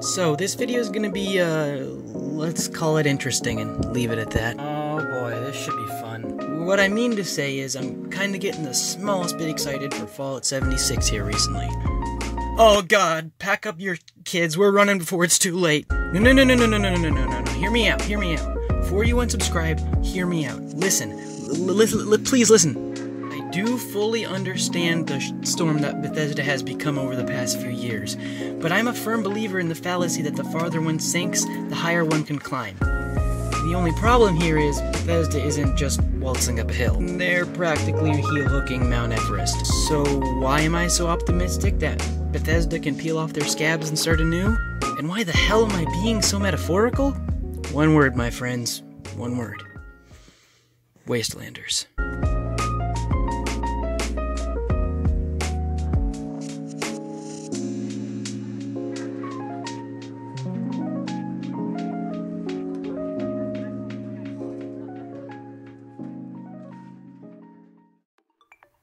So this video is gonna be, let's call it interesting and leave it at that. Oh boy, this should be fun. What I mean to say is I'm kinda getting the smallest bit excited for Fallout 76 here recently. Oh god, pack up your kids, we're running before it's too late. No, hear me out. Before you unsubscribe, hear me out. Listen, please listen. I do fully understand the storm that Bethesda has become over the past few years, but I'm a firm believer in the fallacy that the farther one sinks, the higher one can climb. The only problem here is Bethesda isn't just waltzing up a hill. They're practically heel-hooking Mount Everest. So why am I so optimistic that Bethesda can peel off their scabs and start anew? And why the hell am I being so metaphorical? One word, my friends. One word. Wastelanders.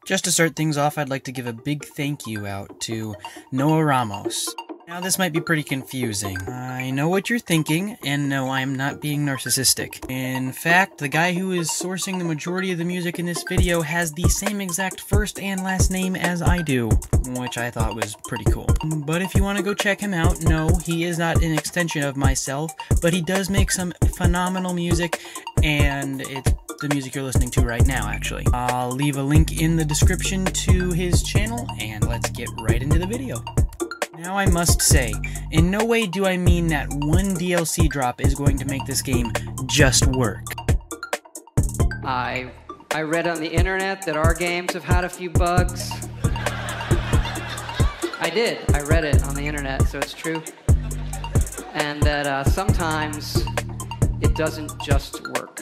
Just to start things off, I'd like to give a big thank you out to Noah Ramos. Now this might be pretty confusing. I know what you're thinking, and no, I'm not being narcissistic. In fact, the guy who is sourcing the majority of the music in this video has the same exact first and last name as I do, which I thought was pretty cool. But if you want to go check him out, no, he is not an extension of myself, but he does make some phenomenal music, and it's the music you're listening to right now, actually. I'll leave a link in the description to his channel, and let's get right into the video. Now I must say, in no way do I mean that one DLC drop is going to make this game just work. I read on the internet that our games have had a few bugs. I did. I read it on the internet, so it's true. And that sometimes it doesn't just work.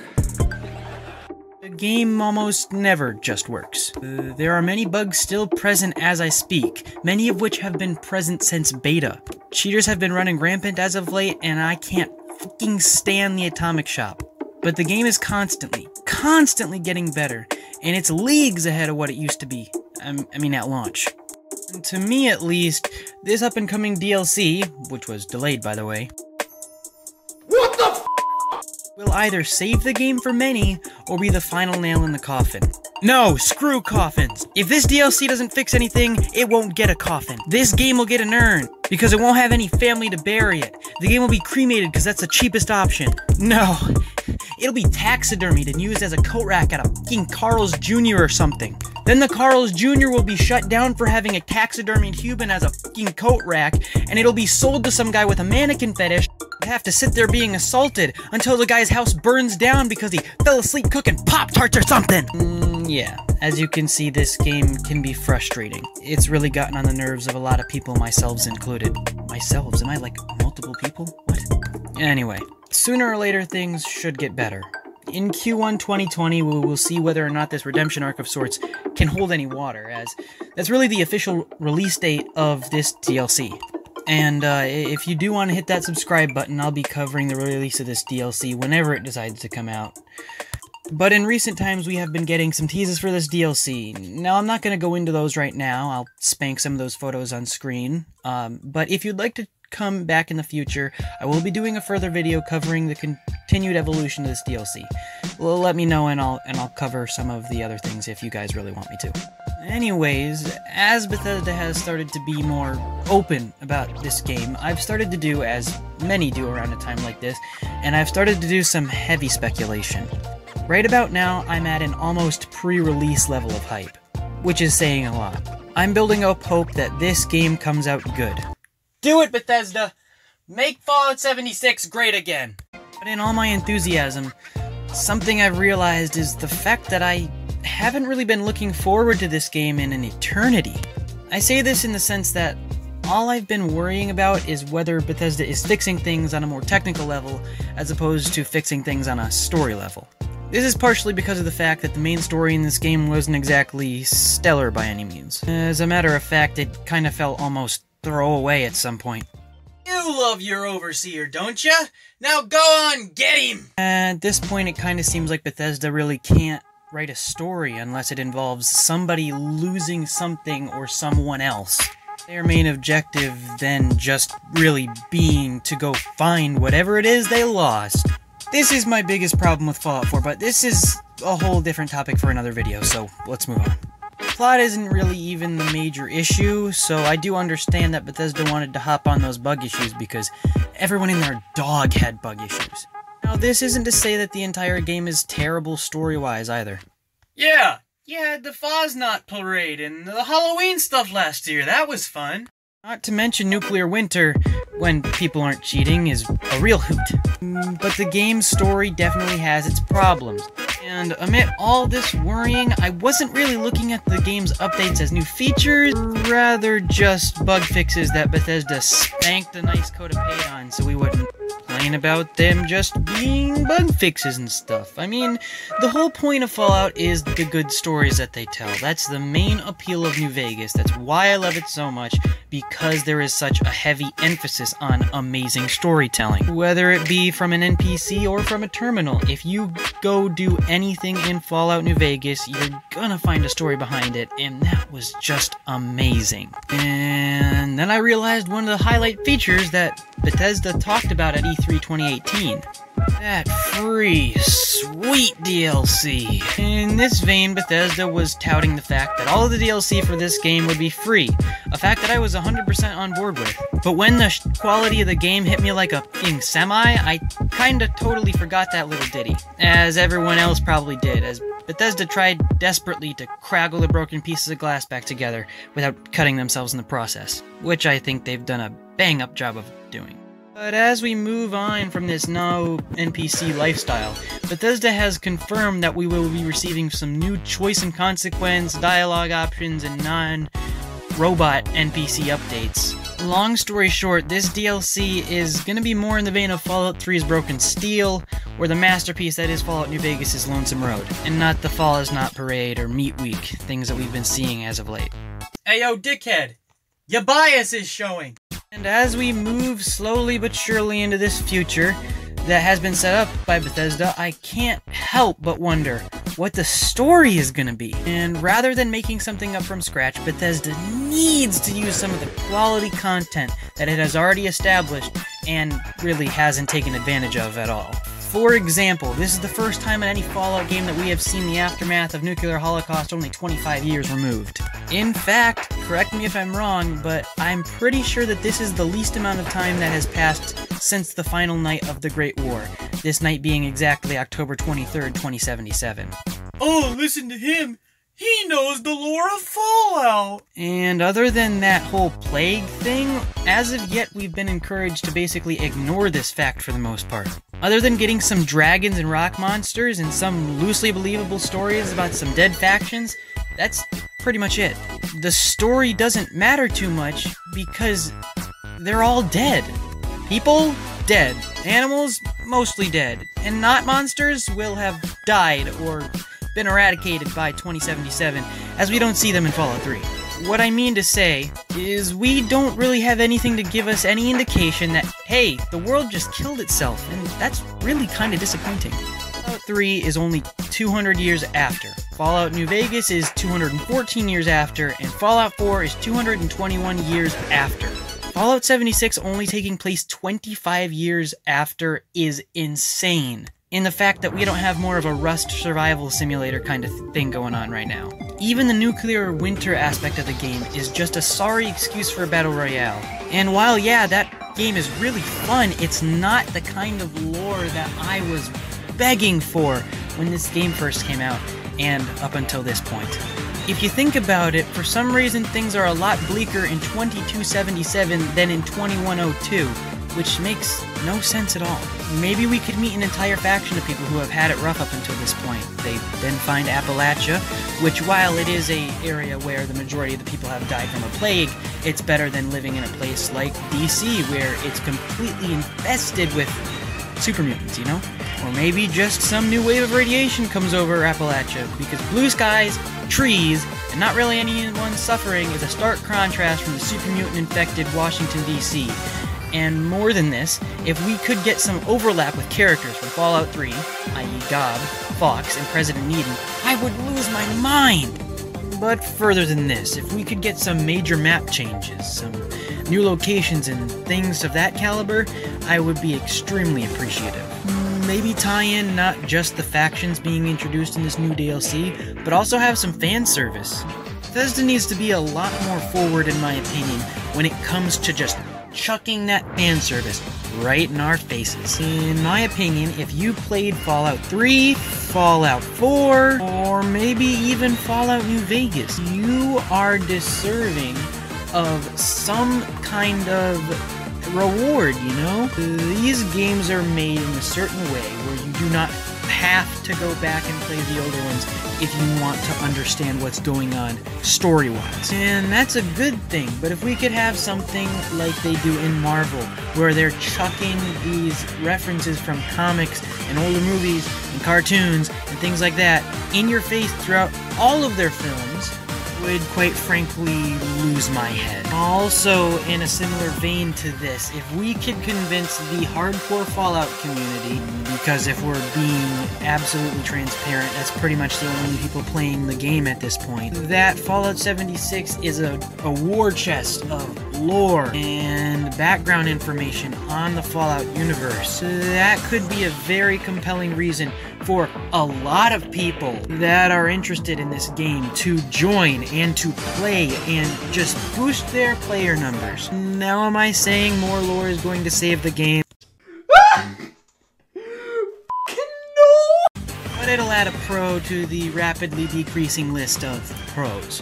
The game almost never just works. There are many bugs still present as I speak, many of which have been present since beta. Cheaters have been running rampant as of late, and I can't fucking stand the Atomic Shop. But the game is constantly getting better, and it's leagues ahead of what it used to be. I mean, at launch. And to me at least, this up-and-coming DLC, which was delayed by the way, will either save the game for many, or be the final nail in the coffin. No, screw coffins! If this DLC doesn't fix anything, it won't get a coffin. This game will get an urn, because it won't have any family to bury it. The game will be cremated, because that's the cheapest option. No, it'll be taxidermied and used as a coat rack at a fucking Carl's Jr. or something. Then the Carl's Jr. will be shut down for having a taxidermied human as a fucking coat rack, and it'll be sold to some guy with a mannequin fetish. Have to sit there being assaulted until the guy's house burns down because he fell asleep cooking Pop-Tarts or something! Yeah, as you can see, this game can be frustrating. It's really gotten on the nerves of a lot of people, myself included. Myself? Am I like multiple people? What? Anyway, sooner or later things should get better. In Q1 2020, we will see whether or not this redemption arc of sorts can hold any water, as that's really the official release date of this DLC. And if you do want to hit that subscribe button, I'll be covering the release of this DLC whenever it decides to come out. But in recent times, we have been getting some teases for this DLC. Now, I'm not going to go into those right now. I'll spank some of those photos on screen. But if you'd like to come back in the future, I will be doing a further video covering the continued evolution of this DLC. Well, let me know, and I'll cover some of the other things if you guys really want me to. Anyways, as Bethesda has started to be more open about this game, I've started to do, as many do around a time like this, and I've started to do some heavy speculation. Right about now, I'm at an almost pre-release level of hype, which is saying a lot. I'm building up hope that this game comes out good. Do it, Bethesda! Make Fallout 76 great again! But in all my enthusiasm, something I've realized is the fact that I haven't really been looking forward to this game in an eternity. I say this in the sense that all I've been worrying about is whether Bethesda is fixing things on a more technical level as opposed to fixing things on a story level. This is partially because of the fact that the main story in this game wasn't exactly stellar by any means. As a matter of fact, it kind of felt almost throwaway at some point. You love your overseer, don't ya? Now go on, get him! At this point, it kind of seems like Bethesda really can't write a story unless it involves somebody losing something or someone else. Their main objective then just really being to go find whatever it is they lost. This is my biggest problem with Fallout 4, but this is a whole different topic for another video, so let's move on. Plot isn't really even the major issue, so I do understand that Bethesda wanted to hop on those bug issues because everyone and their dog had bug issues. Now, this isn't to say that the entire game is terrible story-wise either. Yeah, the Fasnacht parade and the Halloween stuff last year, that was fun. Not to mention Nuclear Winter, when people aren't cheating, is a real hoot. But the game's story definitely has its problems. And amid all this worrying, I wasn't really looking at the game's updates as new features, rather just bug fixes that Bethesda spanked a nice coat of paint on so we wouldn't complain about them just being bug fixes and stuff. I mean, the whole point of Fallout is the good stories that they tell. That's the main appeal of New Vegas. That's why I love it so much, because there is such a heavy emphasis on amazing storytelling. Whether it be from an NPC or from a terminal, if you go do anything in Fallout New Vegas, you're gonna find a story behind it, and that was just amazing. And then I realized one of the highlight features that Bethesda talked about at E3 2018. That free, sweet DLC. In this vein, Bethesda was touting the fact that all of the DLC for this game would be free, a fact that I was 100% on board with. But when the quality of the game hit me like a f***ing semi, I kinda totally forgot that little ditty, as everyone else probably did, as Bethesda tried desperately to craggle the broken pieces of glass back together without cutting themselves in the process, which I think they've done a bang-up job of doing. But as we move on from this now NPC lifestyle, Bethesda has confirmed that we will be receiving some new choice and consequence, dialogue options, and non-robot NPC updates. Long story short, this DLC is going to be more in the vein of Fallout 3's Broken Steel, or the masterpiece that is Fallout New Vegas' Lonesome Road, and not the Fall Is Not Parade or Meat Week, things that we've been seeing as of late. Ayo, dickhead! Your bias is showing! And as we move slowly but surely into this future that has been set up by Bethesda, I can't help but wonder what the story is going to be. And rather than making something up from scratch, Bethesda needs to use some of the quality content that it has already established and really hasn't taken advantage of at all. For example, this is the first time in any Fallout game that we have seen the aftermath of nuclear holocaust only 25 years removed. In fact, correct me if I'm wrong, but I'm pretty sure that this is the least amount of time that has passed since the final night of the Great War, this night being exactly October 23rd, 2077. Oh, listen to him! He knows the lore of Fallout! And other than that whole plague thing, as of yet we've been encouraged to basically ignore this fact for the most part. Other than getting some dragons and rock monsters and some loosely believable stories about some dead factions, that's pretty much it. The story doesn't matter too much because they're all dead. People? Dead. Animals? Mostly dead. And not monsters will have died or been eradicated by 2077, as we don't see them in Fallout 3. What I mean to say is we don't really have anything to give us any indication that, hey, the world just killed itself, and that's really kind of disappointing. Fallout 3 is only 200 years after, Fallout New Vegas is 214 years after, and Fallout 4 is 221 years after. Fallout 76 only taking place 25 years after is insane. In the fact that we don't have more of a Rust survival simulator kind of thing going on right now. Even the nuclear winter aspect of the game is just a sorry excuse for a battle royale. And while, yeah, that game is really fun, it's not the kind of lore that I was begging for when this game first came out, and up until this point. If you think about it, for some reason things are a lot bleaker in 2277 than in 2102. Which makes no sense at all. Maybe we could meet an entire faction of people who have had it rough up until this point. They then find Appalachia, which while it is an area where the majority of the people have died from a plague, it's better than living in a place like DC, where it's completely infested with super mutants, you know? Or maybe just some new wave of radiation comes over Appalachia, because blue skies, trees, and not really anyone suffering is a stark contrast from the super mutant-infected Washington, D.C., and more than this, if we could get some overlap with characters from Fallout 3, i.e. Gob, Fox, and President Eden, I would lose my mind! But further than this, if we could get some major map changes, some new locations and things of that caliber, I would be extremely appreciative. Maybe tie in not just the factions being introduced in this new DLC, but also have some fan service. Bethesda needs to be a lot more forward, in my opinion, when it comes to just chucking that fan service right in our faces. In my opinion, if you played Fallout 3, Fallout 4, or maybe even Fallout New Vegas, you are deserving of some kind of reward, you know? These games are made in a certain way where you do not have to go back and play the older ones if you want to understand what's going on story-wise. And that's a good thing, but if we could have something like they do in Marvel, where they're chucking these references from comics and older movies and cartoons and things like that in your face throughout all of their films, would quite frankly lose my head. Also, in a similar vein to this, if we could convince the hardcore Fallout community, because if we're being absolutely transparent, that's pretty much the only people playing the game at this point, that Fallout 76 is a war chest of lore and background information on the Fallout universe. That could be a very compelling reason for a lot of people that are interested in this game to join and to play and just boost their player numbers. Now am I saying more lore is going to save the game? But it'll add a pro to the rapidly decreasing list of pros.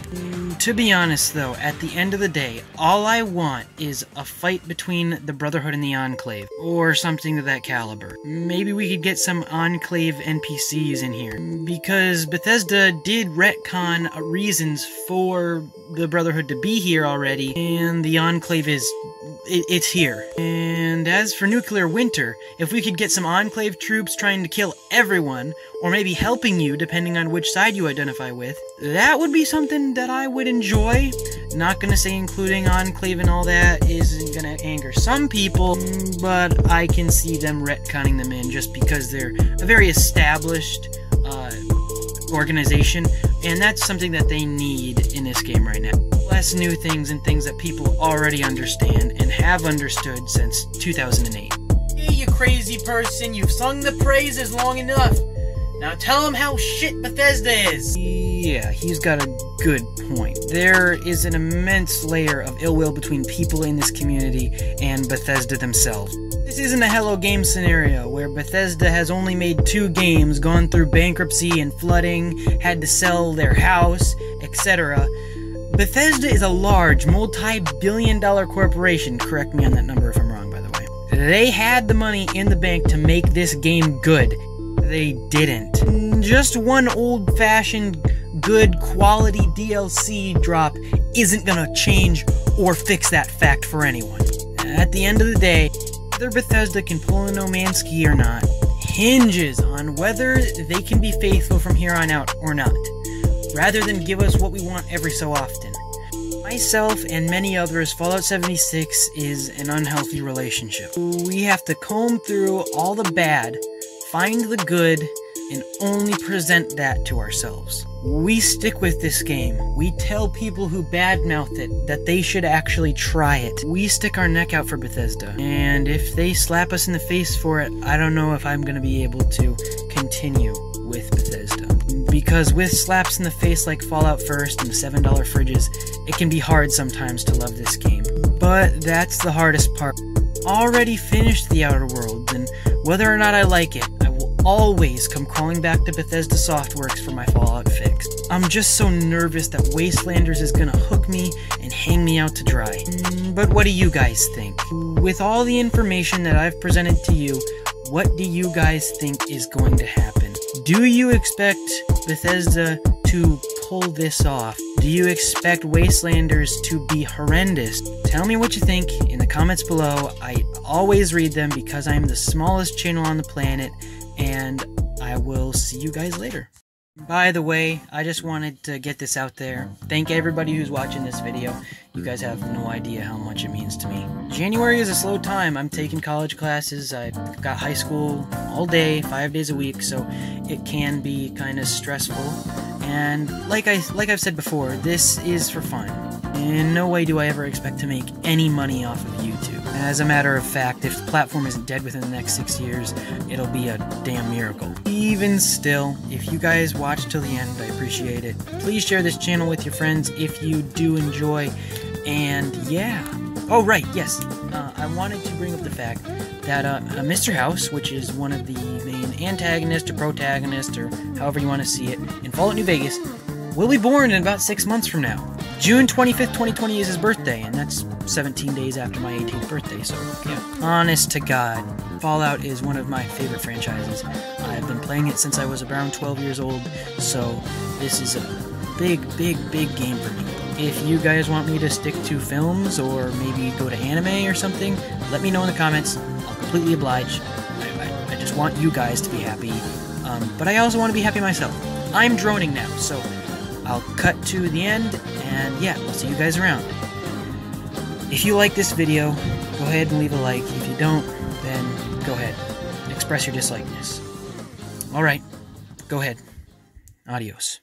To be honest though, at the end of the day, all I want is a fight between the Brotherhood and the Enclave, or something of that caliber. Maybe we could get some Enclave NPCs in here, because Bethesda did retcon reasons for the Brotherhood to be here already, and the Enclave is... it's here. And as for Nuclear Winter, if we could get some Enclave troops trying to kill everyone, or maybe helping you depending on which side you identify with, that would be something that I would enjoy. Not gonna say including Enclave and all that isn't gonna anger some people, but I can see them retconning them in just because they're a very established organization, and that's something that they need in this game right now. Less new things and things that people already understand and have understood since 2008. Hey, you crazy person, you've sung the praises long enough. Now tell him how shit Bethesda is! Yeah, he's got a good point. There is an immense layer of ill will between people in this community and Bethesda themselves. This isn't a Hello Games scenario, where Bethesda has only made 2 games, gone through bankruptcy and flooding, had to sell their house, etc. Bethesda is a large, multi-billion-dollar corporation, correct me on that number if I'm wrong, by the way. They had the money in the bank to make this game good. They didn't. Just one old-fashioned, good quality DLC drop isn't gonna change or fix that fact for anyone. At the end of the day, whether Bethesda can pull a No Man's Sky or not hinges on whether they can be faithful from here on out or not, rather than give us what we want every so often. Myself and many others, Fallout 76 is an unhealthy relationship. We have to comb through all the bad, find the good, and only present that to ourselves. We stick with this game. We tell people who badmouth it that they should actually try it. We stick our neck out for Bethesda. And if they slap us in the face for it, I don't know if I'm going to be able to continue with Bethesda. Because with slaps in the face like Fallout First and the $7 fridges, it can be hard sometimes to love this game. But that's the hardest part. Already finished The Outer Worlds, and whether or not I like it, I will always come crawling back to Bethesda Softworks for my Fallout fix. I'm just so nervous that Wastelanders is gonna hook me and hang me out to dry. But what do you guys think? With all the information that I've presented to you, what do you guys think is going to happen? Do you expect Bethesda to pull this off? Do you expect Wastelanders to be horrendous? Tell me what you think in the comments below. I always read them because I'm the smallest channel on the planet, and I will see you guys later. By the way, I just wanted to get this out there. Thank everybody who's watching this video. You guys have no idea how much it means to me. January is a slow time. I'm taking college classes. I've got high school all day, 5 days a week, so it can be kind of stressful. and like I've said before, this is for fun. In no way do I ever expect to make any money off of YouTube. As a matter of fact, if the platform isn't dead within the next 6 years, it'll be a damn miracle. Even still, if you guys watch till the end, I appreciate it. Please share this channel with your friends if you do enjoy, and yeah. Oh right, yes, I wanted to bring up the fact that Mr. House, which is one of the main antagonists or protagonists, or however you want to see it, in Fallout New Vegas, will be born in about 6 months from now. June 25th, 2020 is his birthday, and that's 17 days after my 18th birthday, so yeah. Honest to God, Fallout is one of my favorite franchises. I've been playing it since I was around 12 years old, so this is a big game for me. If you guys want me to stick to films or maybe go to anime or something, let me know in the comments. I'll completely oblige. I just want you guys to be happy, but I also want to be happy myself. I'm droning now, so I'll cut to the end, and yeah, I'll see you guys around. If you like this video, go ahead and leave a like. If you don't, then go ahead. Express your dislikeness. Alright, go ahead. Adios.